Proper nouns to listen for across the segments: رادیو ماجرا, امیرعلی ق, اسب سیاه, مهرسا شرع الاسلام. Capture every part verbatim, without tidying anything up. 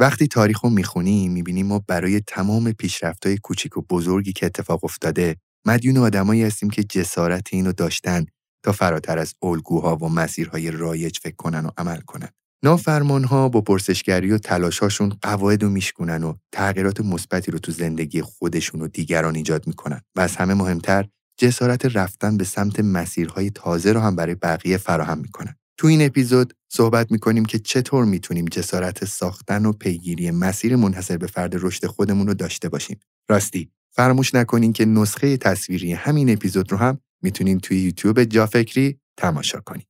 وقتی تاریخ رو میخونیم میبینیم ما برای تمام پیشرفت‌های کوچیک و بزرگی که اتفاق افتاده مدیون آدمایی هستیم که جسارت اینو داشتن تا فراتر از الگوها و مسیرهای رایج فکر کنن و عمل کنن. نافرمان‌ها با پرسشگری و تلاش‌هاشون قواعد رو میشکنن و تغییرات مثبتی رو تو زندگی خودشون و دیگران ایجاد میکنن و از همه مهمتر جسارت رفتن به سمت مسیرهای تازه رو هم برای بقیه فراهم میکنن. تو این اپیزود صحبت میکنیم که چطور میتونیم جسارت ساختن و پیگیری مسیر منحصر به فرد رشد خودمون رو داشته باشیم. راستی فراموش نکنین که نسخه تصویری همین اپیزود رو هم میتونین توی یوتیوب جافکری تماشا کنین.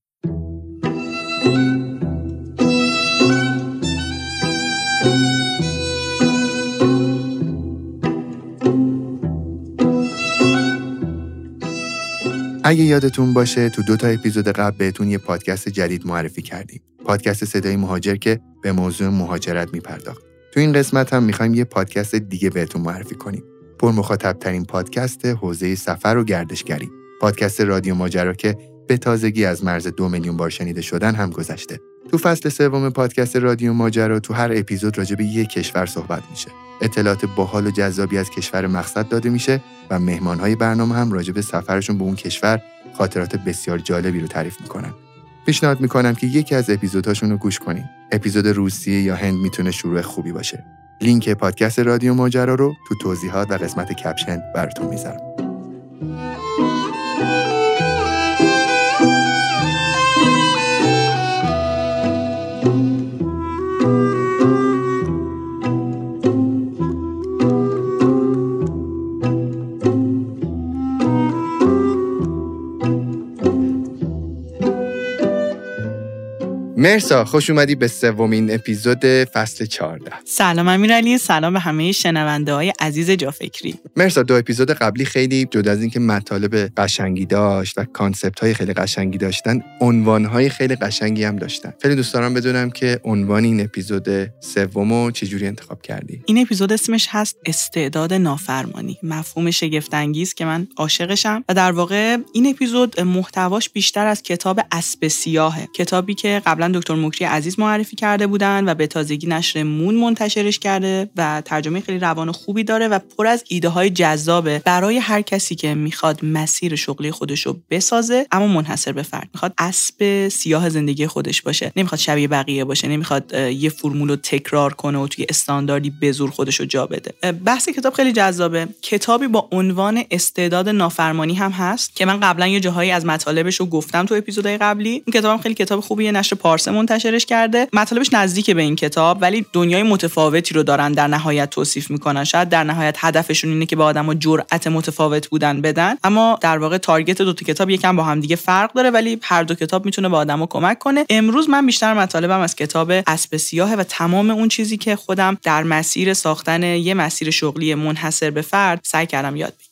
اگه یادتون باشه تو دو تا اپیزود قبل بهتون یه پادکست جدید معرفی کردیم. پادکست صدای مهاجر که به موضوع مهاجرت میپرداخت. تو این قسمت هم میخوایم یه پادکست دیگه بهتون معرفی کنیم. پر مخاطب ترین پادکست حوزه سفر و گردشگری. پادکست رادیو ماجرا که به تازگی از مرز دو میلیون بار شنیده شدن هم گذشته. تو فصل سوم پادکست رادیو ماجرا تو هر اپیزود راجع به یک کشور صحبت میشه. اطلاعات باحال و جذابی از کشور مقصد داده میشه و مهمانهای برنامه هم راجع به سفرشون به اون کشور خاطرات بسیار جالبی رو تعریف میکنن. پیشنهاد میکنم که یکی از اپیزودهاشون رو گوش کنین. اپیزود روسیه یا هند میتونه شروع خوبی باشه. لینک پادکست رادیو ماجرا رو تو توضیحات و قسمت کپشن براتون میذارم. مهرسا، خوش اومدی به سومین اپیزود فصل چهارده. سلام امیرعلی، سلام به همه شنونده های عزیز جافکری. مهرسا، دو اپیزود قبلی خیلی جدا از این که مطالب قشنگی داشت و کانسپت های خیلی قشنگی داشتن، عنوان های خیلی قشنگی هم داشتن. خیلی دوست دارم بدونم که عنوان این اپیزود سومو چجوری انتخاب کردی؟ این اپیزود اسمش هست استعداد نافرمانی، مفهوم شگفت انگیز که من عاشقشم و در واقع این اپیزود محتواش بیشتر از کتاب اسب سیاه، کتابی که قبلا دکتر مکری عزیز معرفی کرده بودن و به تازگی نشر مون منتشرش کرده و ترجمه خیلی روان خوبی داره و پر از ایده های جذابه برای هر کسی که میخواد مسیر شغلی خودش رو بسازه، اما منحصر به فرد میخواد اسب سیاه زندگی خودش باشه، نمیخواد شبیه بقیه باشه، نمیخواد یه فرمول رو تکرار کنه و توی استانداردی به زور خودش رو جا بده. بحث کتاب خیلی جذابه. کتابی با عنوان استعداد نافرمانی هم هست که من قبلا یه جاهایی از مطالبش رو گفتم تو اپیزودهای قبلی. این کتابم خیلی کتاب خوبیه، نشر منتشرش کرده. مطالبش نزدیک به این کتاب ولی دنیای متفاوتی رو دارن در نهایت توصیف میکنن. شاید در نهایت هدفشون اینه که به آدم‌ها جرأت متفاوت بودن بدن، اما در واقع تارگت دو تا کتاب یکم با هم دیگه فرق داره ولی هر دو کتاب میتونه به آدم‌ها کمک کنه. امروز من بیشتر مطالبم از کتاب اسب سیاه و تمام اون چیزی که خودم در مسیر ساختن یه مسیر شغلی منحصر به فرد سعی کردم یاد بگیرم.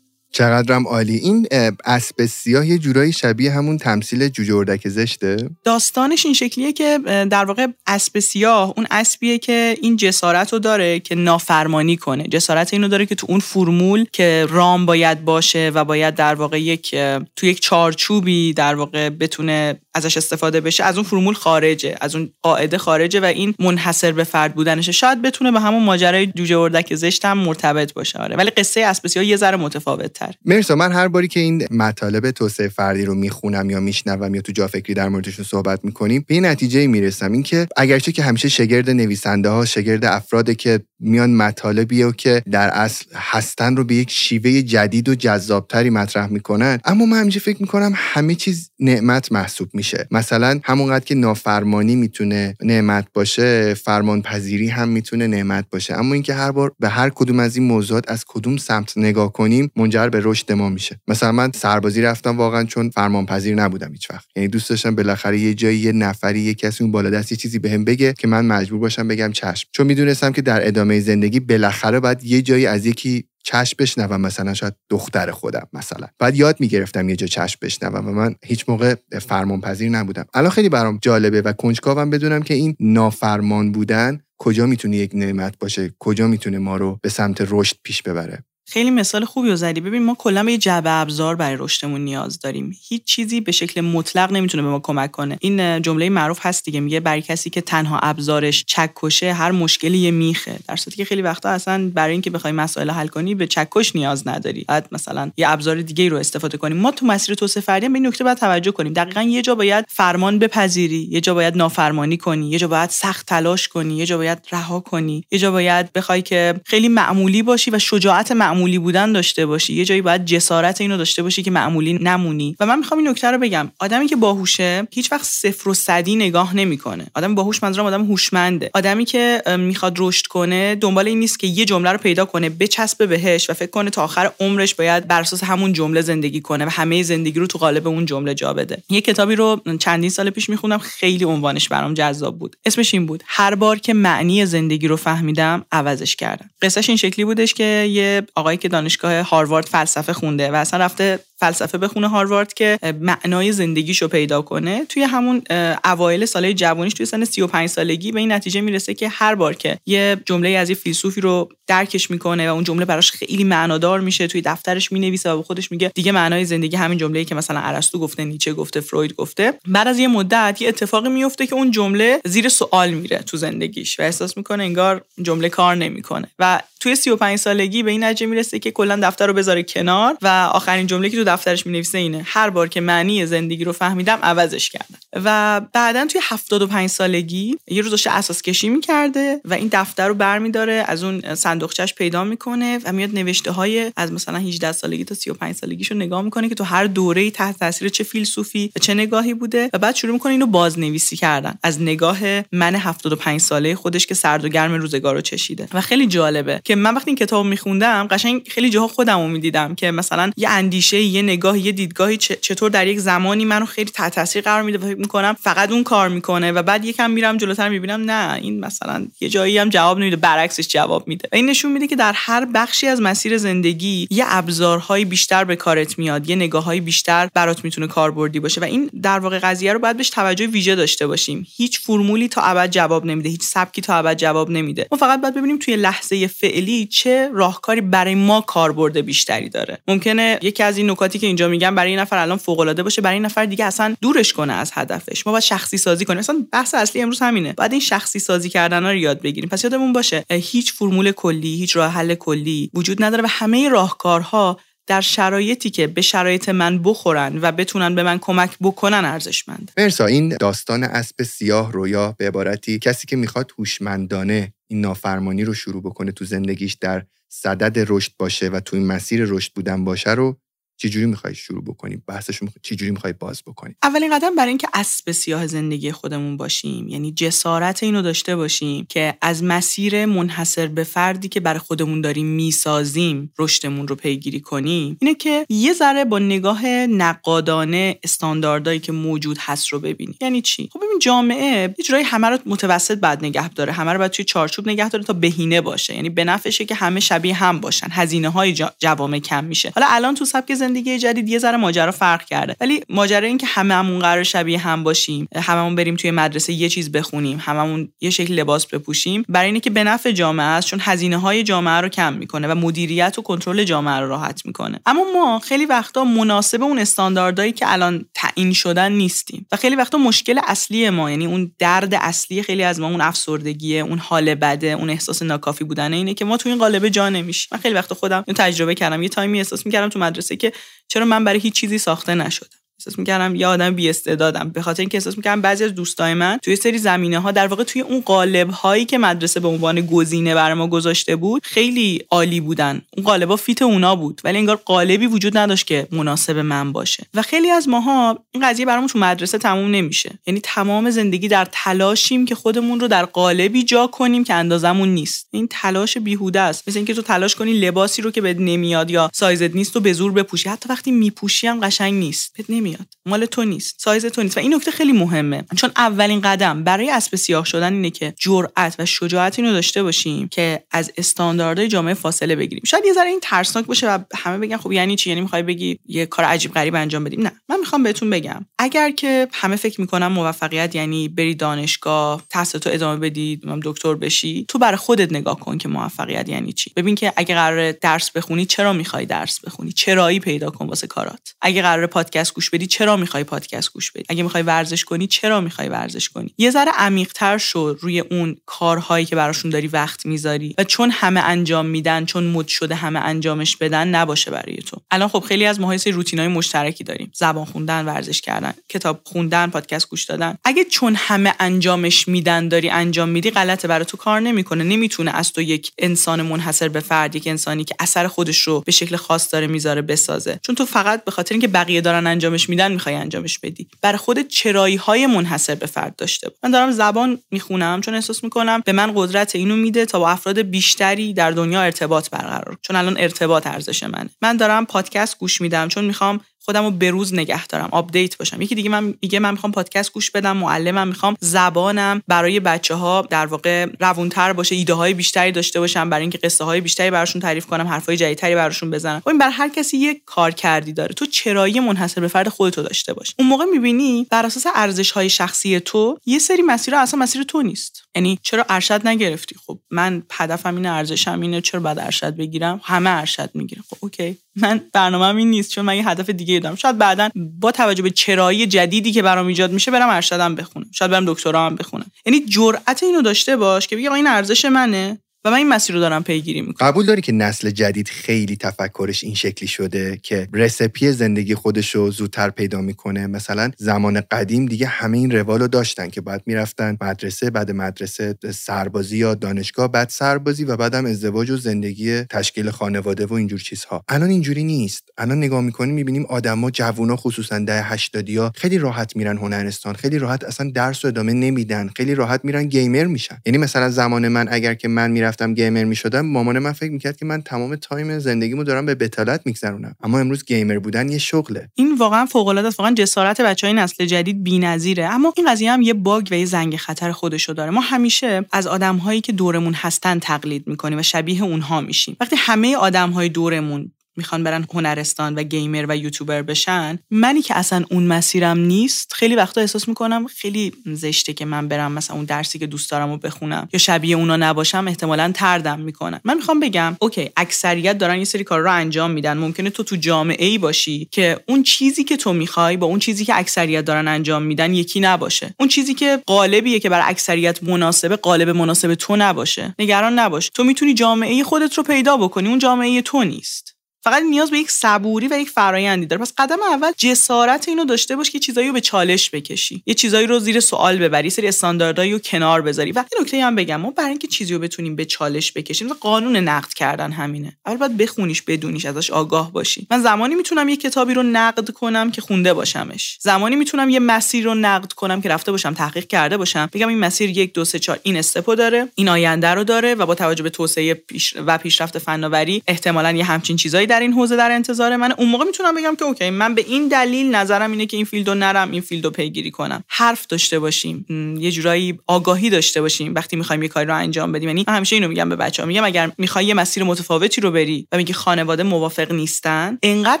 چقدرم عالی. این اسب سیاه یه جورایی شبیه همون تمثیل جوجه اردک زشته. داستانش این شکلیه که در واقع اسب سیاه اون اسبیه که این جسارت رو داره که نافرمانی کنه، جسارت اینو داره که تو اون فرمول که رام باید باشه و باید در واقع یک تو یک چارچوبی در واقع بتونه ازش استفاده بشه، از اون فرمول خارجه، از اون قاعده خارجه و این منحصر به فرد بودنشه. شاید بتونه به همون ماجرای جوجه اردک زشت هم مرتبط باشه. آره ولی قصه اسب سیاه یه ذره متفاوته. مهرسا، من هر باری که این مطالب توسعه فردی رو میخونم یا میشنوم یا تو جافکری در موردشون صحبت میکنیم به این نتیجه میرسم، این که اگرچه که همیشه شگرد نویسنده ها، شگرد افرادی که میان مطالبی رو که در اصل هستن رو به یک شیوه جدید و جذابتری مطرح میکنن، اما من همیشه فکر میکنم همه چیز نعمت محسوب میشه. مثلا همونقدر که نافرمانی میتونه نعمت باشه، فرمانپذیری هم میتونه نعمت باشه، اما اینکه هر بار به هر کدوم از این موضوعات از کدوم سمت نگاه کنیم منجر به رشد ما میشه. مثلا من سربازی رفتم واقعا چون فرمانپذیر نبودم هیچ وقت، یعنی دوست داشتم بالاخره یه جایی یه نفری یه کسی اون بالا دست یه چیزی بهم بگه که من مجبور باشم بگم چشم، چون میدونستم که در ادامه زندگی بالاخره باید یه جایی از یکی چشم بشنوم، مثلا شاید دختر خودم، مثلا بعد یاد میگرفتم یه جا چشم بشنوم و من هیچ موقع فرمانپذیر نبودم. الان خیلی برام جالبه و کنجکاوم بدونم که این نافرمان بودن کجا میتونه یک نعمت باشه، کجا میتونه ما رو به سمت رشد پیش ببره. خیلی مثال خوبی رو زدی. ببین ما کلا یه جعبه ابزار برای رشدمون نیاز داریم. هیچ چیزی به شکل مطلق نمیتونه به ما کمک کنه. این جمله معروف هست دیگه، میگه برای کسی که تنها ابزارش چکشه هر مشکلی یه میخه. در صورتی که خیلی وقتا اصلا برای اینکه بخوای مسائل حل کنی به چکش نیاز نداری. بعد مثلا یه ابزار دیگه رو استفاده کنیم. ما تو مسیر توسعه فردی به این نکته باید توجه کنیم. دقیقاً یه جا باید فرمان بپذیری، یه جا باید نافرمانی کنی، یه جا باید سخت تلاش کنی، یه جا باید رها کنی، یه جا باید بخوای که خیلی معمولی باشی و شجاعت معمولی بودن داشته باشی. یه جایی باید جسارت اینو داشته باشی که معمولی نمونی. و من میخوام این نکته رو بگم، آدمی که باهوشه هیچ وقت صفر و صدی نگاه نمیکنه. آدم باهوش منظورم آدم هوشمنده. آدمی که میخواد رشد کنه دنبال این نیست که یه جمله رو پیدا کنه بچسبه بهش و فکر کنه تا آخر عمرش باید بر اساس همون جمله زندگی کنه و همه زندگی رو تو قالب اون جمله جا بده. یه کتابی رو چندین سال پیش میخوندم، خیلی عنوانش برام جذاب بود. اسمش این بود: هر بار که معنی زندگی رو فهمیدم عوضش کردم. قصهش این شکلی بودش که یه آقایی که دانشگاه هاروارد فلسفه خونده و اصلا رفته فلسفه بخونه هاروارد که معنای زندگیشو پیدا کنه، توی همون اوایل سالهای جوانیش توی سن سی و پنج سالگی به این نتیجه میرسه که هر بار که یه جمله از یه فیلسوفی رو درکش میکنه و اون جمله براش خیلی معنادار میشه، توی دفترش مینویسه و به خودش میگه دیگه معنای زندگی همین جمله‌ای که مثلا ارسطو گفته، نیچه گفته، فروید گفته. بعد از یه مدت یه اتفاقی میفته که اون جمله زیر سوال میره تو زندگیش و احساس میکنه انگار جمله کار نمیکنه و توی سی و پنج سالگی به این نتیجه میرسه که کلا دفتر رو بذاره کنار و آخرین جمله که تو دفترش می‌نویسه اینه: هر بار که معنی زندگی رو فهمیدم عوضش کردم. و بعداً توی هفتاد و پنج سالگی یه روز داشته اساس کشی می‌کرده و این دفتر رو برمی‌داره، از اون صندوقچه‌اش پیدا می‌کنه و میاد نوشته‌های از مثلا هجده سالگی تا سی و پنج سالگیش رو نگاه می‌کنه که تو هر دوره‌ای تحت تاثیر چه فیلسوفی چه نگاهی بوده و بعد شروع می‌کنه اینو بازنویسی کردن از نگاه من هفتاد و پنج ساله خودش که سرد و گرم روزگار رو چشیده. و خیلی جالبه که من وقتی این کتاب می‌خوندم قشنگ خیلی جاها خودمو می‌دیدم که مثلا یه اندیشه، یه نگاه، یه دیدگاهی چطور در یک زمانی منو خیلی تحت تاثیر قرار میده و فکر می‌کنم فقط اون کار میکنه و بعد یکم میرم جلوتر میبینم نه، این مثلا یه جایی هم جواب نمیده، برعکسش جواب میده. این نشون میده که در هر بخشی از مسیر زندگی یه ابزارهای بیشتر به کارت میاد، یه نگاههای بیشتر برات میتونه کاربردی باشه و این در واقع قضیه رو باید بهش توجه ویژه داشته باشیم. هیچ فرمولی تا ابد جواب نمیده، هیچ سبکی تا ابد جواب نمیده. ما فقط باید ببینیم توی لحظه فعلی چه راهکاری برای ما کاربرد بیشتری داره. ممکنه یکی از این نکاتی که اینجا میگم برای این نفر الان فوق العاده باشه، برای این نفر دیگه اصلا دورش کنه از هدفش. ما باید شخصی سازی کنیم. اصلا بحث اصلی امروز همینه. باید این شخصی سازی کردن‌ها رو یاد بگیریم. پس یادمون باشه هیچ فرمول کلی، هیچ راه حل کلی وجود نداره و همه راهکارها در شرایطی که به شرایط من بخورن و بتونن به من کمک بکنن ارزشمند. مرسا، این داستان اسب سیاه رو یا به عبارتی کسی که میخواد هوشمندانه این نافرمانی رو شروع بکنه تو زندگیش، در صدد رشد باشه و تو این مسیر رشد بودن باشه رو چجوری میخوای شروع بکنی؟ بحثش رو چجوری میخوای باز بکنی؟ اولین قدم برای این که اسب سیاه زندگی خودمون باشیم، یعنی جسارت اینو داشته باشیم که از مسیر منحصر به فردی که برای خودمون داریم میسازیم رشدمون رو پیگیری کنیم، اینه که یه ذره با نگاه نقادانه استانداردایی که موجود هست رو ببینیم. یعنی چی؟ خب ببین جامعه یه جورایی همه رو متوسط بد نگه داره، همه رو باید توی چارچوب نگه داره تا بهینه باشه، یعنی به نفعشه که همه شبیه هم باشن، هزینه‌های جوامع کم میشه. حالا الان تو سبک زندگی جدید یه ذره ماجرا فرق کرده، ولی ماجرا این که هممون قرار شبیه هم باشیم، هممون بریم توی مدرسه یه چیز بخونیم، هممون یه شکل لباس بپوشیم، برای اینه که به نفع جامعه است، چون هزینه‌های جامعه رو کم میکنه و مدیریت و کنترل جامعه رو راحت میکنه. اما ما خیلی وقتا مناسب اون استانداردهایی که الان تعیین شدن نیستیم و خیلی وقتا مشکل اصلی ما، یعنی اون درد اصلی خیلی از ما، اون افسردگی، اون حال بده، اون احساس ناکافی بودن اینه که ما تو این قالب جا نمیشیم. من خیلی وقتا خودم اینو تجربه کردم. یه تایمی احساس می‌کردم تو مدرسه که چرا من برای هیچ چیزی ساخته نشدم. احساس می‌کردم یه آدم بی‌استعدادم، به خاطر اینکه احساس می‌کردم بعضی از دوستای من توی سری زمینه‌ها، در واقع توی اون قالب‌هایی که مدرسه به عنوان گزینه برای ما گذاشته بود، خیلی عالی بودن. اون قالب‌ها فیت اونا بود، ولی انگار قالبی وجود نداشت که مناسب من باشه. و خیلی از ماها این قضیه برامون تو مدرسه تموم نمیشه. یعنی تمام زندگی در تلاشیم که خودمون رو در قالبی جا کنیم که اندازمون نیست. این تلاش بیهوده است. مثل اینکه تو تلاش کنی لباسی رو که بهت نمیاد یا سایزت نیست و به زور بپوشی. حتی وقتی میپوشی هم قشنگ نیست. بهت نمیاد. میاد، مال تو نیست، سایز تو نیست. و این نکته خیلی مهمه، چون اولین قدم برای اسب سیاه شدن اینه که جرأت و شجاعت اینو داشته باشیم که از استانداردهای جامعه فاصله بگیریم. شاید یه ذره این ترسناک باشه و همه بگن خب یعنی چی، یعنی میخوای بگی یه کار عجیب غریب انجام بدیم؟ نه، من میخوام بهتون بگم اگر که همه فکر میکنن موفقیت یعنی بری دانشگاه تحصیلاتو ادامه بدی دکتر بشی، تو برای خودت نگاه کن که موفقیت یعنی چی. ببین که اگه قراره درس بخونی چرا میخوای درس بخونی، چرایی پیدا کن واسه کارات. اگه قراره پادکست گوش بدی چرا میخوای پادکست گوش بدی، اگه میخوای ورزش کنی چرا میخوای ورزش کنی. یه ذره عمیق‌تر شو روی اون کارهایی که براشون داری وقت میذاری و چون همه انجام میدن، چون مد شده همه انجامش بدن نباشه برای تو. الان خب خیلی از ماها روتینای مشترکی داریم، زبان خوندن، ورزش کردن، کتاب خوندن، پادکست گوش دادن. اگه چون همه انجامش میدن داری انجام میدی، غلطه، برای تو کار نمیکنه. نمیتونه از تو یک انسان منحصر به فرد، یک انسانی که اثر خودش رو به شکل خاص داره میذاره بسازه، چون تو فقط به خاطر اینکه بقیه دارن انجامش میدن میخوای انجامش بدی. برای خودت چرایی های منحصر به فرد داشته باش. من دارم زبان میخونم چون احساس میکنم به من قدرت اینو میده تا با افراد بیشتری در دنیا ارتباط برقرار، چون الان ارتباط ارزش منه. من دارم پادکست گوش میدم چون میخوام خودمو به روز نگه دارم، آپدیت باشم. یکی دیگه من میگه من میخوام پادکست گوش بدم، معلمم، میخوام زبانم برای بچه‌ها در واقع روونتر باشه، ایده های بیشتری داشته باشم برای اینکه قصه های بیشتری براشون تعریف کنم، حرفای جدیدتری براشون بزنم. و این بر هر کسی یک کارکردی داره. تو چرایی منحصر به فرد خودتو داشته باش. اون موقع میبینی بر اساس ارزش های شخصی تو یه سری مسیرها اصلا مسیر تو نیست. یعنی چرا ارشد نگرفتی؟ خب من هدفم اینه، ارزشم اینه، چرا بعد ارشد بگیرم؟ همه ارشد میگیرن. خب اوکی، من برنامه‌م این نیست، چون من یه هدف دیگه دارم. شاید بعداً با توجه به چرایی جدیدی که برام ایجاد میشه برم ارشدم بخونم، شاید برم دکترام بخونم. یعنی جرأت اینو داشته باش که بگم این ارزش منه و من این مسیر رو دارم پیگیری میکنم. قبول داری که نسل جدید خیلی تفکرش این شکلی شده که رسپی زندگی خودش رو زودتر پیدا میکنه؟ مثلا زمان قدیم دیگه همه این روال رو داشتن که بعد میرفتن مدرسه، بعد مدرسه سربازی یا دانشگاه، بعد سربازی و بعدم ازدواج و زندگی تشکیل خانواده و اینجور چیزها. الان اینجوری نیست. الان نگاه میکنیم میبینیم آدما، جوونا خصوصا دهه هشتادیا خیلی راحت میرن هنرستان، خیلی راحت اصلا درس رو ادامه نمیدن، خیلی راحت میرن گیمر میشن. یعنی مثلا زمان من اگر که من می رفتم گیمر می‌شدم، مامان من فکر می‌کرد که من تمام تایم زندگیمو دارم به بتالت می‌گذرونم، اما امروز گیمر بودن یه شغله. این واقعا فوق‌العاده است. واقعا جسارت بچه‌های نسل جدید بی‌نظیره. اما این قضیه هم یه باگ و یه زنگ خطر خودشو داره. ما همیشه از آدم‌هایی که دورمون هستن تقلید می‌کنیم و شبیه اونها میشیم. وقتی همه آدم‌های دورمون میخوان برن هنرستان و گیمر و یوتیوبر بشن، منی که اصلا اون مسیرم نیست خیلی وقتا احساس میکنم خیلی زشته که من برم مثلا اون درسی که دوست دارم رو بخونم یا شبیه اونا نباشم، احتمالاً تردم میکنن. من میخوام بگم اوکی، اکثریت دارن یه سری کار رو انجام میدن. ممکنه تو تو جامعه ای باشی که اون چیزی که تو میخوای با اون چیزی که اکثریت دارن انجام میدن یکی نباشه. اون چیزی که قالبیه که برای اکثریت مناسبه، قالب مناسب تو نباشه. نگران نباش، تو میتونی جامعه خودت رو پیدا بکنی. اون جامعه تو نیست. فقط نیاز به یک صبوری و یک فرایندی داره. پس قدم اول جسارت اینو داشته باش که چیزایی رو به چالش بکشی، یه چیزایی رو زیر سوال ببری، سری استانداردایی رو کنار بذاری. و این نکته هم بگم، ما برای اینکه چیزی رو بتونیم به چالش بکشیم، مثلا قانون نقد کردن همینه. اول باید بخونیش، بدونیش، ازش آگاه باشی. من زمانی میتونم یه کتابی رو نقد کنم که خونده باشمش، زمانی میتونم یه مسیر رو نقد کنم که رفته باشم، تحقیق کرده باشم، بگم این مسیر یک دو سه چهار این استپو داره، این آینده رو داره و با توجه به توسعه پیش و پیشرفت فناوری احتمالاً یه همچین چیزایی در این حوزه در انتظار من. اون موقع میتونم بگم که اوکی، من به این دلیل نظرم اینه که این فیلدو نرم، این فیلدو پیگیری کنم. حرف داشته باشیم، یه جورایی آگاهی داشته باشیم وقتی میخوایم یه کاری رو انجام بدیم. یعنی من همیشه اینو میگم به بچه‌ها، میگم اگر میخوای یه مسیر متفاوتی رو بری و میگی خانواده موافق نیستن، انقدر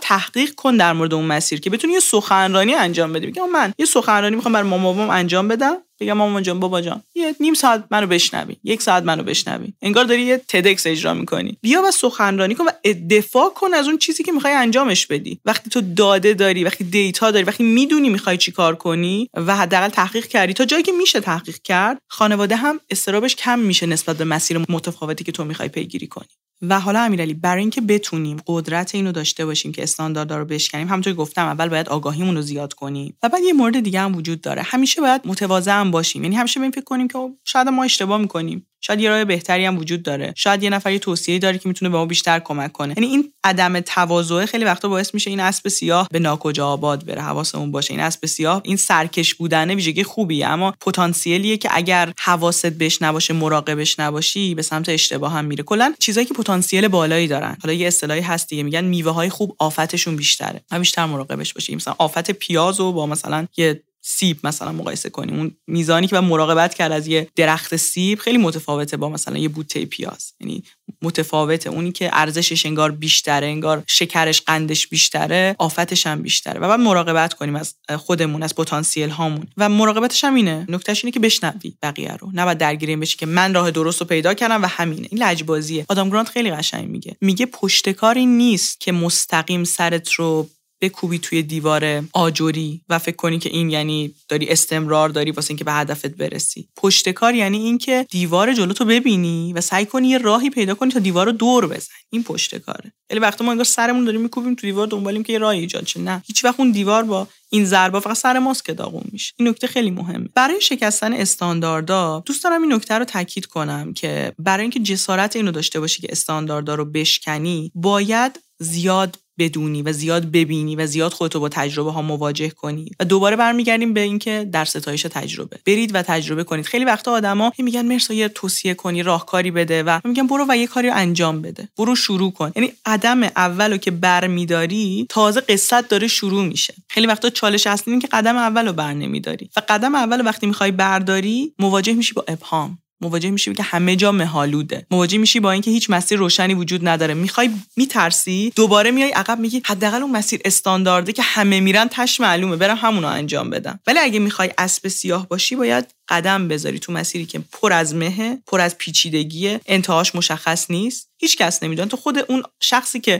تحقیق کن در مورد اون مسیر که بتونی یه سخنرانی انجام بدی. میگم من یه سخنرانی میخوام برای مامان بابام انجام بدم، بگم مامان جان بابا جان یه نیم ساعت منو بشنوی، یک ساعت منو بشنوی، انگار داری یه تدکس اجرا میکنی. بیا و سخنرانی کن و دفاع کن از اون چیزی که میخوای انجامش بدی. وقتی تو داده داری، وقتی دیتا داری، وقتی میدونی میخوای چیکار کنی و حداقل تحقیق کردی تا جایی که میشه تحقیق کرد، خانواده هم استرابش کم میشه نسبت به مسیر متفاوتی که تو میخوای پیگیری کنی. و حالا امیرعلی، برای اینکه بتونیم قدرت اینو داشته باشیم که استانداردها رو بشکنیم، همونطور گفتم اول باید آگاهیمون رو زیاد کنیم. و بعد یه مورد دیگه هم وجود داره، همیشه باید متواضع هم باشیم. یعنی همیشه به این فکر کنیم که شاید ما اشتباه میکنیم، شاید یه راه بهتری هم وجود داره، شاید یه نفری توصیه‌ای داره که میتونه به ما بیشتر کمک کنه. یعنی این عدم تواضع خیلی وقتا باعث میشه این اسب سیاه به ناکجا آباد بره. حواسمون باشه، این اسب سیاه، این سرکش بودنه ویژگی خوبیه، اما پتانسیلیه که اگر حواست بهش نباشه، مراقبش نباشی، به سمت اشتباه هم میره. کلا چیزایی که پتانسیل بالایی دارن، حالا یه اصطلاحی هست دیگه، میگن میوه‌های خوب آفاتشون بیشتره. ما بیشتر مراقبش باشیم. مثلا آفت پیاز رو با مثلا یه سیب مثلا مقایسه کنیم، اون میزانی که با مراقبت کرد از یه درخت سیب خیلی متفاوته با مثلا یه بوته پیاز. یعنی متفاوته، اونی که ارزشش انگار بیشتره، انگار شکرش قندش بیشتره، آفتش هم بیشتره. و بعد مراقبت کنیم از خودمون، از پتانسیل هامون. و مراقبتش هم اینه، نکتهش اینه که بشنوی بقیه رو، نه بعد درگیر این بشی که من راه درست رو پیدا کردم و همینه. این لجبازیه. آدام گرانت خیلی قشنگ میگه، میگه پشتکاری نیست که مستقیم سرت رو بکوبی توی دیوار آجری و فکر کنی که این یعنی داری استمرار داری واسه اینکه به هدفت برسی. پشتکار یعنی این که دیوار جلوتو ببینی و سعی کنی یه راهی پیدا کنی تا دیوارو دور بزنی. این پشتکاره. خیلی وقتا ما انگار سرمون داریم میکوبیم تو دیوار، دنبالیم که یه راهی ایجاد شه. نه، هیچ وقت اون دیوار با این ضربه فقط سر ماست که داغون میشه. این نکته خیلی مهمه. برای شکستن استانداردها دوست دارم این نکته رو تاکید کنم که برای اینکه جسارت اینو داشته باشی که استانداردها رو بشکنی، باید زیاد بدونی و زیاد ببینی و زیاد خودتو با تجربه ها مواجه کنی. و دوباره برمیگردیم به اینکه در ستایش تجربه برید و تجربه کنید. خیلی وقتا آدما میگن مرسا یه توصیه کنی، راهکاری بده، و میگن برو و یه کاری رو انجام بده، برو شروع کن. یعنی قدم اولو که برمیداری تازه قصت داره شروع میشه. خیلی وقتا چالش اصلی اینه که قدم اولو برنمیداری. و قدم اولو وقتی میخوای برداری مواجه میشی با ابهام، مواجه میشی که همه جا مه‌آلوده، مواجه میشی با اینکه هیچ مسیر روشنی وجود نداره. میخوای، میترسی، دوباره میای عقب، میگی حداقل اون مسیر استاندارده که همه میرن تاش معلومه، برم همونو انجام بدم. ولی اگه میخوای اسب سیاه باشی باید قدم بذاری تو مسیری که پر از مه، پر از پیچیدگیه، انتهاش مشخص نیست، هیچ کس نمیدونه. تو خود اون شخصی که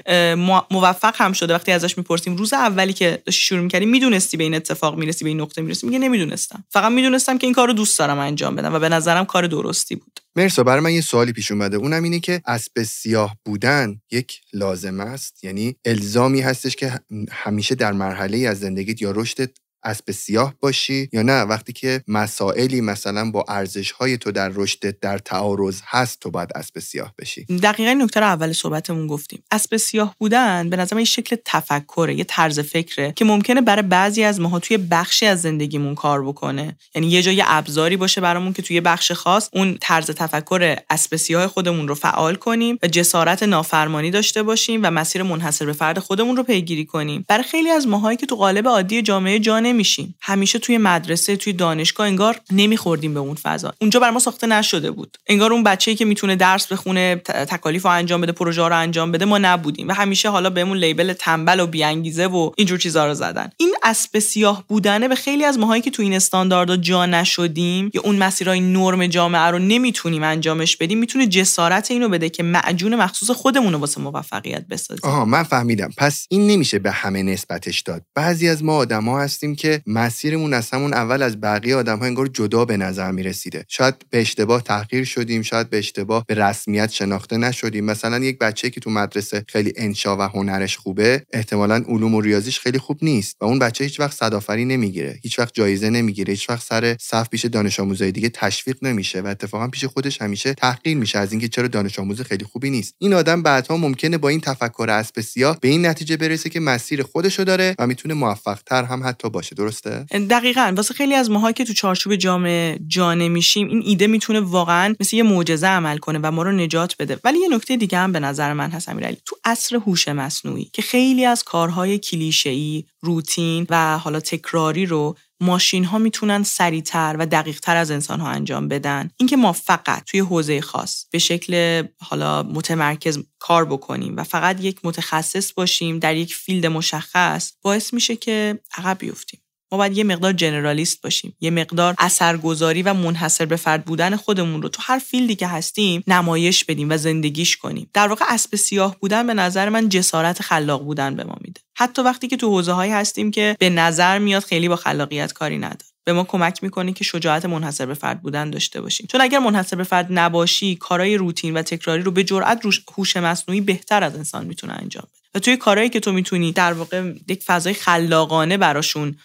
موفق هم شده وقتی ازش میپرسیم روز اولی که شروع می‌کردی میدونستی به این اتفاق میرسی، به این نقطه میرسی، میگه نمیدونستم، فقط میدونستم که این کارو دوست دارم انجام بدم و به نظرم کار درستی بود. مرسا، برای من یه سوالی پیش اومده، اونم اینه که اسب سیاه بودن یک لازمه است، یعنی الزامی هستش که همیشه در مرحله‌ای از زندگیت یا رشدت اسب سیاه باشی یا نه؟ وقتی که مسائلی مثلا با ارزش‌های تو در رشدت در تعارض هست تو باید اسب سیاه بشی؟ دقیقاً نکته رو اول صحبتمون گفتیم. اسب سیاه بودن به نظرم یه شکل تفکره، یه طرز فکره که ممکنه برای بعضی از ماها توی بخشی از زندگیمون کار بکنه. یعنی یه جای ابزاری باشه برامون که توی بخش خاص اون طرز تفکر اسب سیاه خودمون رو فعال کنیم و جسارت نافرمانی داشته باشیم و مسیر منحصر به فرد خودمون رو پیگیری کنیم. برای خیلی از ماهایی که تو قالب عادی جامعه جان میشیم، همیشه توی مدرسه، توی دانشگاه انگار نمیخوردیم به اون فضا، اونجا بر ما ساخته نشده بود، انگار اون بچه‌ای که میتونه درس بخونه، تکالیف رو انجام بده، پروژه رو انجام بده، ما نبودیم و همیشه حالا بهمون لیبل تنبل و بی‌انگیزه و اینجور چیزا رو زدن. این اسب سیاه بودنه به خیلی از ماهایی که تو این استانداردها جا نشدیم یا اون مسیرای نرم جامعه رو نمیتونیم انجامش بدیم، میتونه جسارت اینو بده که معجون مخصوص خودمون رو واسه موفقیت بسازیم. آها، من فهمیدم. پس این نمیشه به همه نسبتش داد. بعضی از ما آدما هستیم که مسیرمون از همون اول از بقیه آدم‌ها انگار جدا به نظر می‌رسیده. شاید به اشتباه تحقیر شدیم، شاید به اشتباه به رسمیت شناخته نشدیم. مثلا یک بچه‌ای که تو مدرسه خیلی انشا و هنرش خوبه، احتمالاً علوم و ریاضیش خیلی خوب نیست و اون بچه هیچ وقت صدافری نمیگیره، هیچ وقت جایزه نمیگیره، هیچ وقت سر صف پیش دانش آموزای دیگه تشویق نمیشه و اتفاقاً پیش خودش همیشه تحقیر میشه از اینکه چرا دانش آموز خیلی خوبی نیست. این آدم بعدها ممکنه با این تفکر اسب سیاه به این نتیجه برسه که مسیر خودشو داره و میتونه موفق‌تر هم حتی باشه. درسته؟ دقیقاً. واسه خیلی از ماها که تو چارچوب جامعه جا نمیشیم، این ایده میتونه واقعاً مثل یه معجزه عمل کنه و ما رو نجات بده. ولی یه نکته دیگه هم به نظر من هست امیرعلی، تو عصر هوش مصنوعی که خیلی از کارهای کلیشه‌ای، روتین و حالا تکراری رو ماشین ها میتونن سریعتر و دقیق تر از انسان ها انجام بدن، اینکه ما فقط توی حوزه خاص به شکل حالا متمرکز کار بکنیم و فقط یک متخصص باشیم در یک فیلد مشخص، باعث میشه که عقب بیفتیم. ما باید یه مقدار جنرالیست باشیم، یه مقدار اثرگذاری و منحصر به فرد بودن خودمون رو تو هر فیلدی که هستیم نمایش بدیم و زندگیش کنیم. در واقع اسب سیاه بودن به نظر من جسارت خلاق بودن به ما میده، حتی وقتی که تو حوزه‌هایی هستیم که به نظر میاد خیلی با خلاقیت کاری نداره. به ما کمک میکنه که شجاعت منحصر به فرد بودن داشته باشیم، چون اگر منحصر به فرد نباشی، کارهای روتین و تکراری رو به جرئت هوش مصنوعی بهتر از انسان میتونه انجام بده. و توی کارهایی که تو میتونی در واقع یک فضای خلاقانه براشون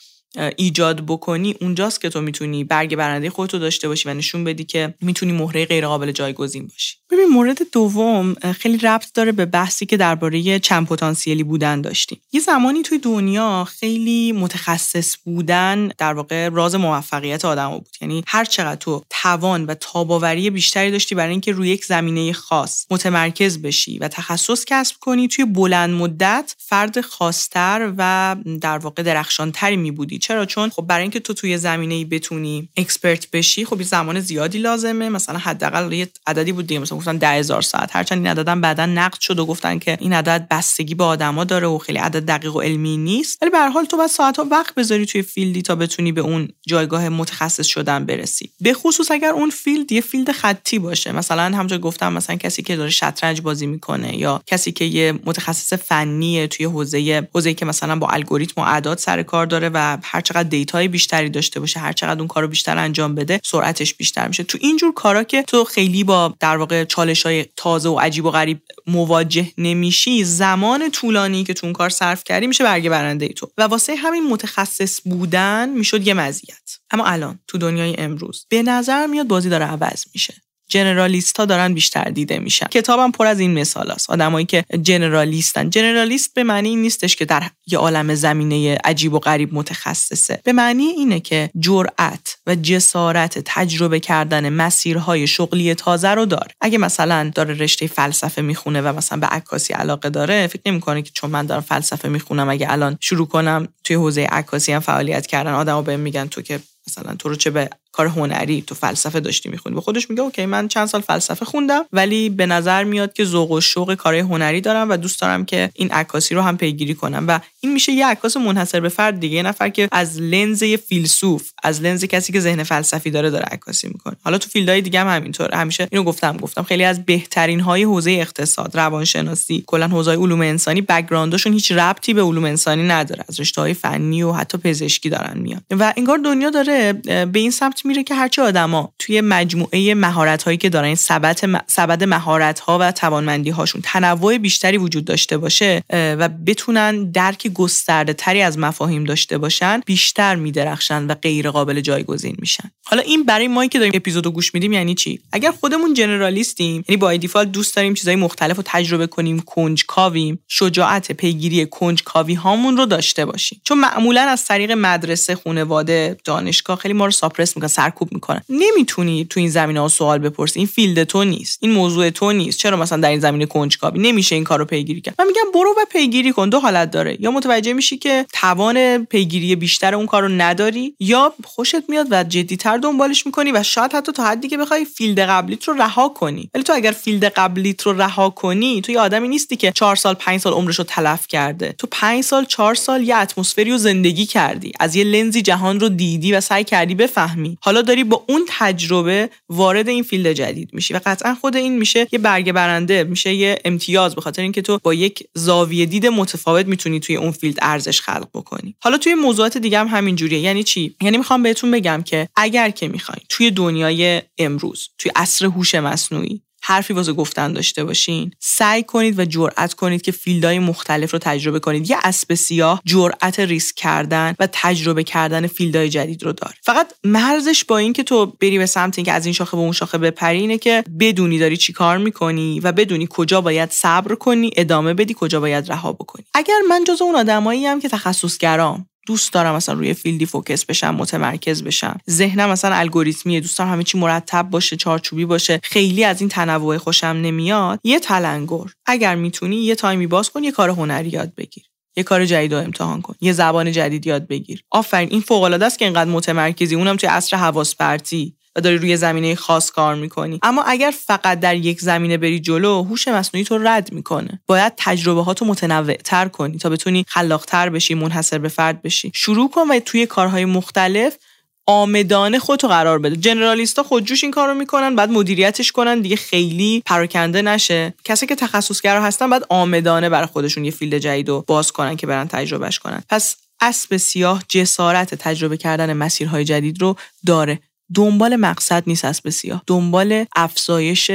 ایجاد بکنی، اونجاست که تو میتونی برگ برنده خودت رو داشته باشی و نشون بدی که میتونی مهره غیر قابل جایگزین باشی. ببین مورد دوم خیلی ربط داره به بحثی که درباره چند پتانسیلی بودن داشتیم. یه زمانی توی دنیا خیلی متخصص بودن در واقع راز موفقیت آدم‌ها بود. یعنی هر چقدر تو توان و تاب‌آوری بیشتری داشتی برای اینکه روی یک زمینه خاص متمرکز بشی و تخصص کسب کنی، توی بلند مدت فرد خاص‌تر و در واقع درخشان‌تری می‌بودی. چرا؟ چون خب برای اینکه تو توی زمینه‌ای بتونی اکسپرت بشی، خب زمان زیادی لازمه. مثلا حداقل یه عددی بود دیگه، مثلا گفتن ده هزار ساعت. هرچند این عددم بعدن نقد شد و گفتن که این عدد بستگی به آدما داره و خیلی عدد دقیق و علمی نیست، ولی به هر حال تو باید ساعت‌ها وقت بذاری توی فیلدی تا بتونی به اون جایگاه متخصص شدن برسی. به خصوص اگر اون فیلد یه فیلد خطی باشه. مثلا همونجا گفتم، مثلا کسی که داره شطرنج بازی میکنه یا کسی که یه متخصص فنیه توی حوزه حوزه‌ای که مثلا با الگوریتم و اعداد سر کار داره و هر چقدر دیتای بیشتری داشته باشه، هر چقدر اون کارو بیشتر انجام بده، سرعتش بیشتر میشه. تو اینجور کارا که تو خیلی با در واقع چالش‌های تازه و عجیب و غریب مواجه نمیشی، زمان طولانی که تو اون کار صرف کردی میشه برگ برنده تو و واسه همین متخصص بودن میشد یه مزیت. اما الان تو دنیای امروز به نظر میاد بازی داره عوض میشه. جنرالیست ها دارن بیشتر دیده میشن. کتابم پر از این مثال هست. آدمایی که جنرالیستن. جنرالیست به معنی این نیستش که در یه عالم زمینه عجیب و غریب متخصصه. به معنی اینه که جرأت و جسارت تجربه کردن مسیرهای شغلی تازه رو داره. اگه مثلا داره رشته فلسفه میخونه و مثلا به عکاسی علاقه داره، فکر نمیکنه که چون من دارم فلسفه میخونم اگه الان شروع کنم توی حوزه عکاسی هم فعالیت کردن، آدما بهم میگن تو که مثلا تو رو چه به کار هنری، تو فلسفه داشتی میخوندی. به خودش میگه اوکی من چند سال فلسفه خوندم ولی به نظر میاد که ذوق و شوق کارهای هنری دارم و دوست دارم که این عکاسی رو هم پیگیری کنم و این میشه یه عکاس منحصر به فرد دیگه. یه نفر که از لنز فیلسوف، از لنز کسی که ذهن فلسفی داره داره عکاسی میکنه. حالا تو فیلدهای دیگه هم همینطوره. همیشه اینو گفتم گفتم خیلی از بهترین های حوزه اقتصاد، روانشناسی، کلا حوزه علوم انسانی، بک‌گراندشون هیچ ربطی به علوم انسانی نداره. از رشته‌های فنی و حتی پزشکی دارن میان و انگار دنیا داره به این سمت میره که هرچی آدما توی مجموعه مهارت‌هایی که دارن، این سبد سبد مهارت‌ها و توانمندی‌هاشون تنوع بیشتری وجود داشته باشه و بتونن درک گسترده‌تری از مفاهیم داشته باشن، بیشتر می‌درخشن و غیر قابل جایگزین میشن. حالا این برای ما که داریم اپیزودو گوش میدیم یعنی چی؟ اگر خودمون جنرالیستیم، یعنی با دیفالت دوست داریم چیزای مختلفو تجربه کنیم، کنجکاویم، شجاعت پیگیری کنجکاوی هامون رو داشته باشیم. چون معمولاً از طریق مدرسه، خانواده، دانشگاه خیلی ما رو ساپرس می‌کنه، سرکوب می‌کنه. نمیتونی تو این زمینه‌ها سوال بپرسی. این فیلد تو نیست، این موضوع تو نیست. چرا مثلا در این زمینه کنجکاوی نمیشه این کارو پیگیری کرد؟ من میگم برو و پیگیری کن. دو حالت داره: یا متوجه میشی که توان پیگیری بیشتر اون کارو نداری، یا خوشت میاد و جدی‌تر دنبالش می‌کنی و شاید حتی تا حدی که بخوای فیلد قبلیت رو رها کنی. ولی تو اگر فیلد قبلیت رو رها کنی، تو یه آدمی نیستی که چهار سال پنج سال عمرشو تلف کرده. تو پنج سال چهار سال یه اتمسفریو زندگی کردی، از یه لنزی جهان رو دیدی و سعی کردی بفهمی. حالا داری با اون تجربه وارد این فیلد جدید میشی و قطعا خود این میشه یه برگ برنده، میشه یه امتیاز، به خاطر اینکه تو با یک زاویه دید متفاوت میتونی توی اون فیلد ارزش خلق بکنی. حالا توی موضوعات دیگه هم همین جوریه. یعنی چی؟ یعنی میخوام بهتون بگم که اگر که میخواین توی دنیای امروز، توی عصر هوش مصنوعی، حرفی واسه گفتن داشته باشین، سعی کنید و جرأت کنید که فیلدهای مختلف رو تجربه کنید. یه اسب سیاه جرأت ریسک کردن و تجربه کردن فیلدهای جدید رو داره. فقط مرزش با این که تو بری به سمت اینکه از این شاخه به اون شاخه بپری اینه که بدونی داری چی کار میکنی و بدونی کجا باید صبر کنی، ادامه بدی، کجا باید رها بکنی. اگر من جز اون آدمایی ام که تخصصگرام، دوست دارم مثلا روی فیلدی فوکس بشم، متمرکز بشم، ذهنم مثلا الگوریتمیه، دوست دارم همه چی مرتب باشه، چارچوبی باشه، خیلی از این تنوع خوشم نمیاد، یه تلنگر اگر میتونی یه تایمی باز کن، یه کار هنری یاد بگیر، یه کار جدید رو امتحان کن، یه زبان جدید یاد بگیر. آفرین، این فوق العاده است که اینقدر متمرکزی، اونم توی عصر حواس پرتی و داری روی زمینه خاص کار میکنی. اما اگر فقط در یک زمینه بری جلو، هوش مصنوعی تو رد میکنه. باید تجربه هاتو متنوع‌تر کنی تا بتونی خلاق‌تر بشی، منحصر به فرد بشی. شروع کن و توی کارهای مختلف آمدانه خودتو قرار بده. جنرالیستا خودجوش این کارو میکنن، بعد مدیریتش کنن دیگه، خیلی پراکنده نشه. کسایی که تخصصگرا هستن بعد آمدانه برای خودشون یه فیلد جدیدو باز کنن که برن تجربهش کنن. پس اسب سیاه جسارت تجربه کردن مسیرهای جدید رو داره. دنبال مقصد نیست اسب سیاه، دنبال افزایش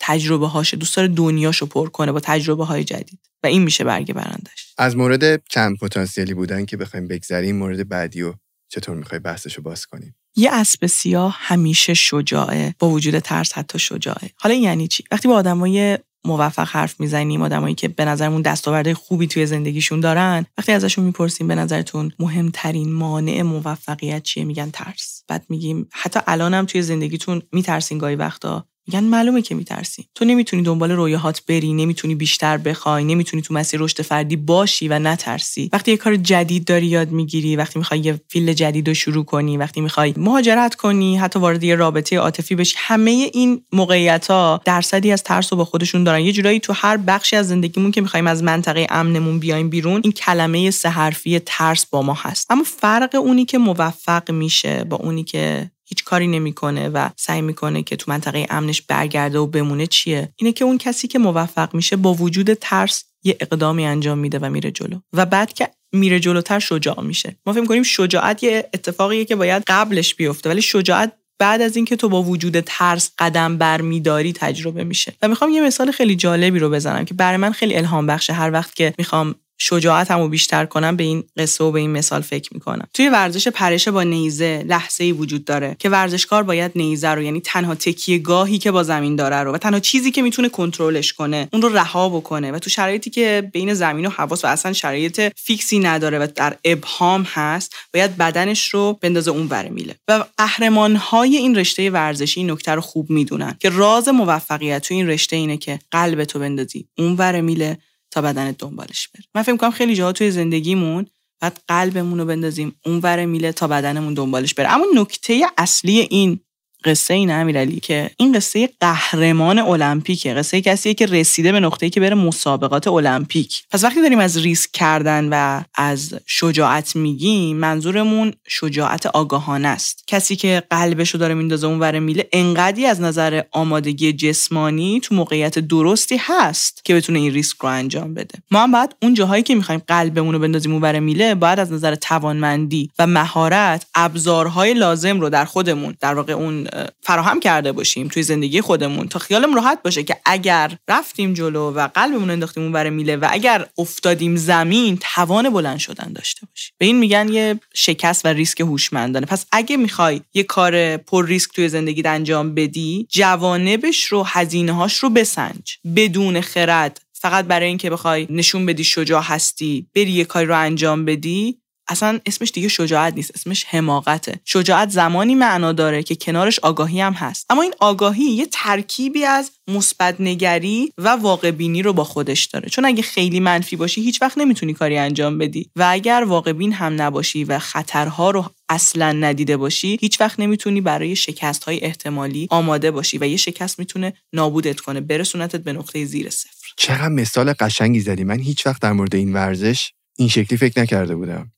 تجربه هاشه. دوست داره دنیاشو پر کنه با تجربه های جدید و این میشه برگ برندش. از مورد چند پتانسیلی بودن که بخوایم بگذاریم، مورد بعدی رو چطور میخوای بحثشو باز کنیم؟ یه اسب سیاه همیشه شجاعه، با وجود ترس حتی شجاعه. حالا یعنی چی؟ وقتی با آدمای موفق حرف میزنیم، آدمایی که به نظرمون دستاوردهای خوبی توی زندگیشون دارن، وقتی ازشون میپرسیم به نظرتون مهمترین مانع موفقیت چیه، میگن ترس. بعد میگیم حتی الانم توی زندگیتون میترسین گاهی وقتا، میگن معلومه که میترسی. تو نمیتونی دنبال رویاهات بری، نمیتونی بیشتر بخوای، نمیتونی تو مسیر رشد فردی باشی و نترسی. وقتی یه کار جدید داری یاد میگیری، وقتی میخوای یه فیلد جدید رو شروع کنی، وقتی میخوای مهاجرت کنی، حتی وارد یه رابطه عاطفی بشی، همه این موقعیت‌ها درصدی از ترس رو با خودشون دارن. یه جورایی تو هر بخشی از زندگیمون که میخوایم از منطقه امنمون بیایم بیرون، این کلمه سه حرفی ترس با ما هست. اما فرق اونی که موفق میشه با اونی که هیچ کاری نمیکنه و سعی میکنه که تو منطقه امنش برگرده و بمونه چیه؟ اینه که اون کسی که موفق میشه با وجود ترس یه اقدامی انجام میده و میره جلو، و بعد که میره جلوتر شجاع میشه. ما فکر کنیم شجاعت یه اتفاقیه که باید قبلش بیفته، ولی شجاعت بعد از این که تو با وجود ترس قدم برمیداری تجربه میشه. و میخوام یه مثال خیلی جالبی رو بزنم که برای من خیلی الهام بخشه. هر وقت که میخوام شجاعتمو بیشتر کنم، به این قصه و به این مثال فکر میکنم. توی ورزش پرشه با نیزه لحظه‌ای وجود داره که ورزشکار باید نیزه رو، یعنی تنها تکیه گاهی که با زمین داره رو و تنها چیزی که میتونه کنترلش کنه، اون رو رها بکنه و تو شرایطی که بین زمین و هوا و اصلا شرایط فیکسی نداره و در ابهام هست، باید بدنش رو بندازه اون ور میله. و قهرمان‌های این رشته ورزشی این نکته رو خوب میدونن که راز موفقیت تو این رشته اینه که قلب تو بندازی اون ور میله تا بدنت دنبالش بره. من فکر می‌کنم خیلی جاها توی زندگیمون بعد قلبمون رو بندازیم اون ور میله تا بدنمون دنبالش بره. اما نکته اصلی این قصه اینه امیرعلی که این قصه قهرمان المپیکه، قصه کسیه که رسیده به نقطه‌ای که بره مسابقات المپیک. پس وقتی داریم از ریسک کردن و از شجاعت میگیم، منظورمون شجاعت آگاهانه است. کسی که قلبشو داره میندازه اون ور میله، انقدی از نظر آمادگی جسمانی تو موقعیت درستی هست که بتونه این ریسک رو انجام بده. ما هم بعد اون جاهایی که می‌خوایم قلبمون رو بندازیم اون ور میله، باید از نظر توانمندی و مهارت ابزارهای لازم رو در خودمون، در واقع اون فراهم کرده باشیم توی زندگی خودمون، تا خیالم راحت باشه که اگر رفتیم جلو و قلبمون انداختیم اون ور میله و اگر افتادیم زمین، توان بلند شدن داشته باشیم. به این میگن یه شکست و ریسک هوشمندانه. پس اگه میخوای یه کار پر ریسک توی زندگیت انجام بدی، جوانبش رو، هزینه‌هاش رو بسنج. بدون خرد فقط برای اینکه بخوای نشون بدی شجاع هستی، بری یه کاری رو انجام بدی، اصلا اسمش دیگه شجاعت نیست، اسمش حماقته. شجاعت زمانی معنا داره که کنارش آگاهی هم هست. اما این آگاهی یه ترکیبی از مثبت نگری و واقع بینی رو با خودش داره. چون اگه خیلی منفی باشی، هیچ وقت نمیتونی کاری انجام بدی، و اگر واقع بین هم نباشی و خطرها رو اصلا ندیده باشی، هیچ وقت نمیتونی برای شکست‌های احتمالی آماده باشی و یه شکست میتونه نابودت کنه، برسونتت به نقطه زیر صفر. چقدر مثال قشنگی زدی. من هیچ وقت در مورد این ورزش این شکلی فکر نکرده بودم.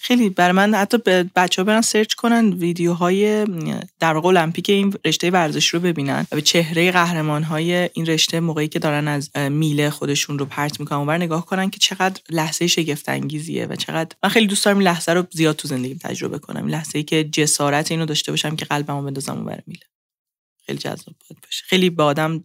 خیلی برای من، حتی بچه‌ها برن سرچ کنن ویدیوهای در واقع المپیک این رشته ورزش رو ببینن و به چهره قهرمان‌های این رشته موقعی که دارن از میله خودشون رو پرت می‌کنن اونور نگاه کنن که چقدر لحظه شگفت‌انگیزیه و چقدر من خیلی دوست دارم این لحظه رو زیاد تو زندگیم تجربه کنم. لحظه‌ای که جسارت اینو داشته باشم که قلبمو بندازم اونور میله. خیلی جذاب باشه. خیلی به آدم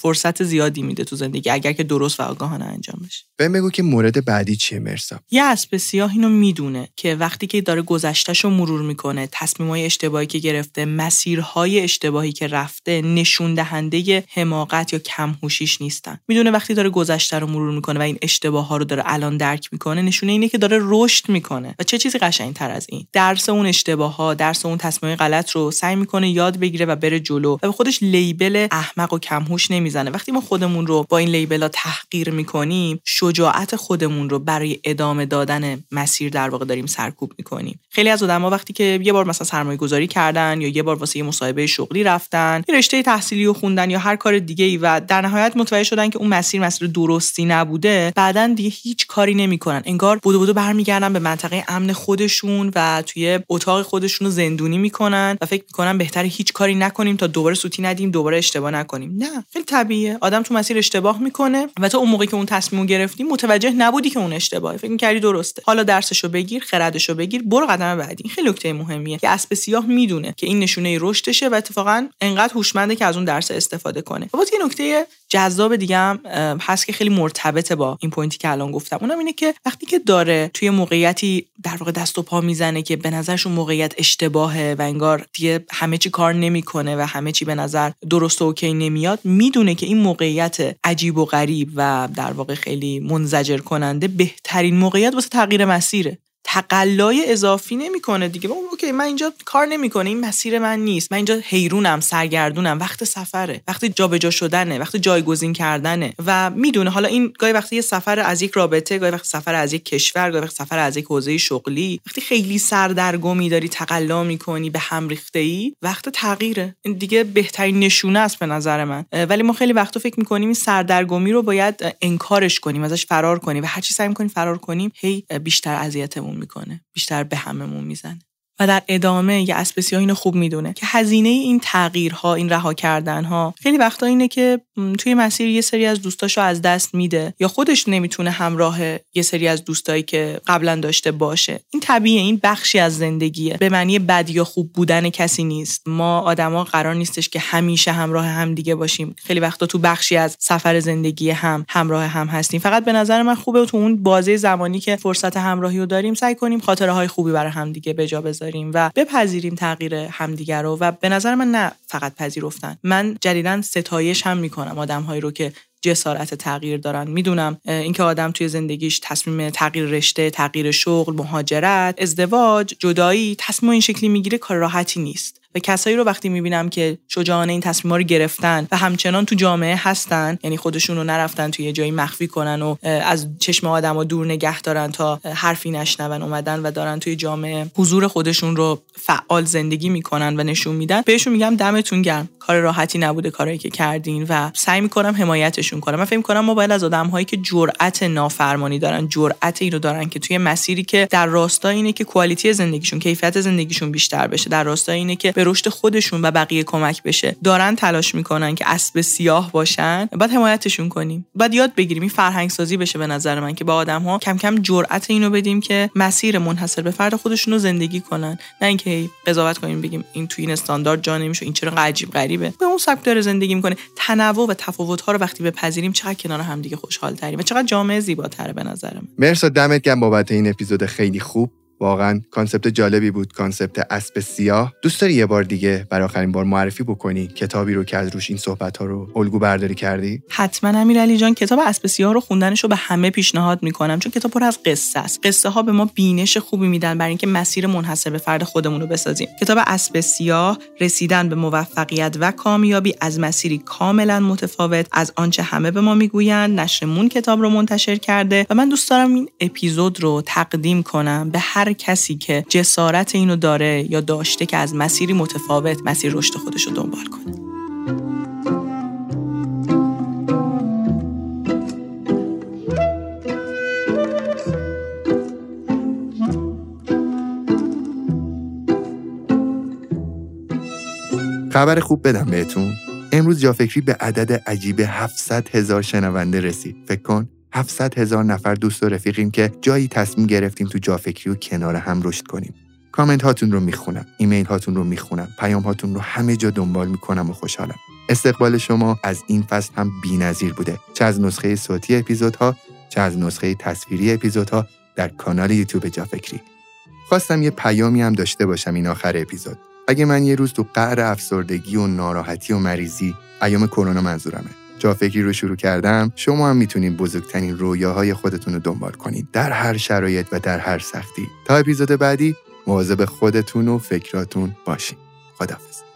فرصت زیادی میده تو زندگی اگر که درست و آگاهانه انجام بشه. بهم بگو که مورد بعدی چیه مرسا؟ یه اسب سیاه اینو میدونه که وقتی که داره گذشته‌شو مرور میکنه، تصمیم‌های اشتباهی که گرفته، مسیرهای اشتباهی که رفته، نشون دهنده حماقت یا کم‌هوشیش نیستن. میدونه وقتی داره گذشته رو مرور میکنه و این اشتباه‌ها رو داره الان درک میکنه، نشونه اینه که داره رشد میکنه. و چه چیزی قشنگ‌تر از این؟ درس اون اشتباه‌ها، درس اون تصمیم‌های غلط رو سعی میکنه یاد بگیره و بره جلو و به خودش لیبل احمق و کم‌هوش نمیزنه. وقتی ما خودمون رو با این لیبل‌ها تحقیر میکنیم، شجاعت خودمون رو برای ادامه دادن مسیر در واقع داریم سرکوب میکنیم. خیلی از آدما وقتی که یه بار مثلا سرمایه گذاری کردن یا یه بار واسه یه مصاحبه شغلی رفتن، یه رشته تحصیلی رو خوندن یا هر کار دیگه‌ای و در نهایت متوجه شدن که اون مسیر مسیر درستی نبوده، بعدن دیگه هیچ کاری نمیکنن. انگار بودو بودو برمیگردن به منطقه امن خودشون و توی اتاق خودشون رو زندونی میکنن و فکر میکنن بهتره هیچ کاری نکنیم تا دوباره سوتی ندیم، دوباره اشتباه نکنیم. نه، طبیعیه. آدم تو مسیر اشتباه میکنه و تو اون موقعی که اون تصمیمو گرفتی متوجه نبودی که اون اشتباهه، فکر می‌کردی درسته. حالا درسشو بگیر، خردشو بگیر، برو قدم بعدی. این خیلی نکته مهمیه که اسب سیاه میدونه که این نشونه رشدشه و اتفاقا انقدر هوشمنده که از اون درس استفاده کنه. البته این نکته جذاب دیگه هم هست که خیلی مرتبطه با این پوینتی که الان گفتم، اونم اینه که وقتی که داره توی موقعیتی در واقع دست و پا میزنه که به نظرش اون موقعیت اشتباهه و انگار دیگه همه چی کار نمیکنه و همه چی به نظر درست و اوکی نمیاد، میدونه که این موقعیت عجیب و غریب و در واقع خیلی منزجر کننده بهترین موقعیت واسه تغییر مسیره. تقلای اضافی نمیکنه دیگه. با اوکی من اینجا کار نمیکنه، این مسیر من نیست، من اینجا حیرونم، سرگردونم، وقت سفره، وقت جابجا شدنه، وقت جایگزین کردنه و میدونه حالا این گاهی وقتی یه سفر از یک رابطه، گاهی وقت سفر از یک کشور، گاهی وقت سفر از یک حوزه شغلی. وقتی خیلی سردرگمی داری، تقلا میکنی، به هم ریخته ای، وقت تغییره. این دیگه بهترین نشونه است به نظر من. ولی ما خیلی وقتا فکر میکنیم این سردرگمی رو باید انکارش کنیم، ازش فرار کنیم و هر چی سعی میکنیم فرار کنیم هی بیشتر اذیتمون میکنه، بیشتر به هممون میزنه. و در ادامه یه اسب سیاه اینو خوب میدونه که هزینه این تغییرها، این رها کردنها خیلی وقتا اینه که توی مسیر یه سری از دوستاشو از دست میده یا خودش نمیتونه همراه یه سری از دوستایی که قبلا داشته باشه. این طبیعیه، این بخشی از زندگیه، به معنی بد یا خوب بودن کسی نیست. ما آدما قرار نیستش که همیشه همراه هم دیگه باشیم، خیلی وقتا تو بخشی از سفر زندگی هم همراه هم هستیم. فقط به نظر من خوبه تو اون بازه زمانی که فرصت همراهی رو داریم سعی کنیم خاطره های خوبی برای هم دیگه به جا بذاریم و بپذیریم تغییر همدیگر رو. و به نظر من نه فقط پذیرفتن، من جدیداً ستایش هم میکنم آدم‌هایی رو که جسارت تغییر دارن. میدونم اینکه آدم توی زندگیش تصمیم تغییر رشته، تغییر شغل، مهاجرت، ازدواج، جدایی، تصمیم این شکلی میگیره کار راحتی نیست. و کسایی رو وقتی میبینم که شجاعانه این تصمیم‌ها رو گرفتن و همچنان تو جامعه هستن، یعنی خودشون رو نرفتن توی یه جایی مخفی کنن و از چشم آدم‌ها دور نگه دارن تا حرفی نشنون، اومدن و دارن توی جامعه حضور خودشون رو فعال زندگی میکنن و نشون میدن، بهشون میگم دمتون گرم، کار راحتی نبوده کاری که کردین و سعی میکنم حمایتشون کنم. من فکر میکنم ما باید از آدم‌هایی که جرأت نافرمانی دارن، جرأت اینو دارن که توی مسیری که در راستای اینه که کوالیتی زندگیشون، کیفیت زندگیشون بیشتر بشه، در راستای اینه که به رشد خودشون و بقیه کمک بشه، دارن تلاش میکنن که اسب سیاه باشن، باید حمایتشون کنیم. باید یاد بگیریم این فرهنگ سازی بشه به نظر من، که با آدم‌ها کم کم جرأت اینو بدیم که مسیر منحصر به فرد خودشونو زندگی کنن، نه اینکه قضاوت کنیم بگیم این تو این استاندارد جا نمیشه، این چرا عجیب غریبه. به اون سبک داره زندگی میکنه. تنوع و تفاوت‌ها رو وقتی بپذیریم چقدر کنار هم دیگه خوشحال‌تریم و چقدر جامعه زیباتره به نظر من. مرسی، دمت گرم بابت این اپیزود خیلی خوب. واقعا کانسپت جالبی بود، کانسپت اسب سیاه. دوست داری یه بار دیگه برای آخرین بار معرفی بکنی کتابی رو که از روش این صحبت‌ها رو الگو برداری کردی؟ حتما امیرعلی جان، کتاب اسب سیاه رو خوندنش رو به همه پیشنهاد میکنم، چون کتاب پر از قصه است. قصه ها به ما بینش خوبی میدن برای اینکه مسیر منحصر به فرد خودمون رو بسازیم. کتاب اسب سیاه، رسیدن به موفقیت و کامیابی از مسیری کاملا متفاوت از آنچه همه به ما میگویند. نشر مون کتاب رو منتشر کرده و من دوست دارم این اپیزود رو تقدیم کنم به هر کسی که جسارت اینو داره یا داشته که از مسیری متفاوت مسیر رشد خودش رو دنبال کنه. خبر خوب بدم بهتون، امروز جافکری به عدد عجیب هفتصد هزار شنونده رسید. فکر کن هفتصد هزار نفر دوست و رفیقیم که جایی تصمیم گرفتیم تو جافکری و کنار هم رشد کنیم. کامنت هاتون رو میخونم، ایمیل هاتون رو میخونم، پیام هاتون رو همه جا دنبال میکنم و خوشحالم. استقبال شما از این فصل هم بی‌نظیر بوده، چه از نسخه صوتی اپیزودها، چه از نسخه تصویری اپیزودها در کانال یوتیوب جافکری. خواستم یه پیامی هم داشته باشم این آخر اپیزود. اگه من یه روز تو قعر افسردگی و ناراحتی و مریضی، ایام کرونا منظورمه، جافکری رو شروع کردم، شما هم میتونید بزرگترین رویاهای خودتون رو دنبال کنید در هر شرایط و در هر سختی. تا اپیزود بعدی مواظب خودتون و فکراتون باشین. خداحافظ.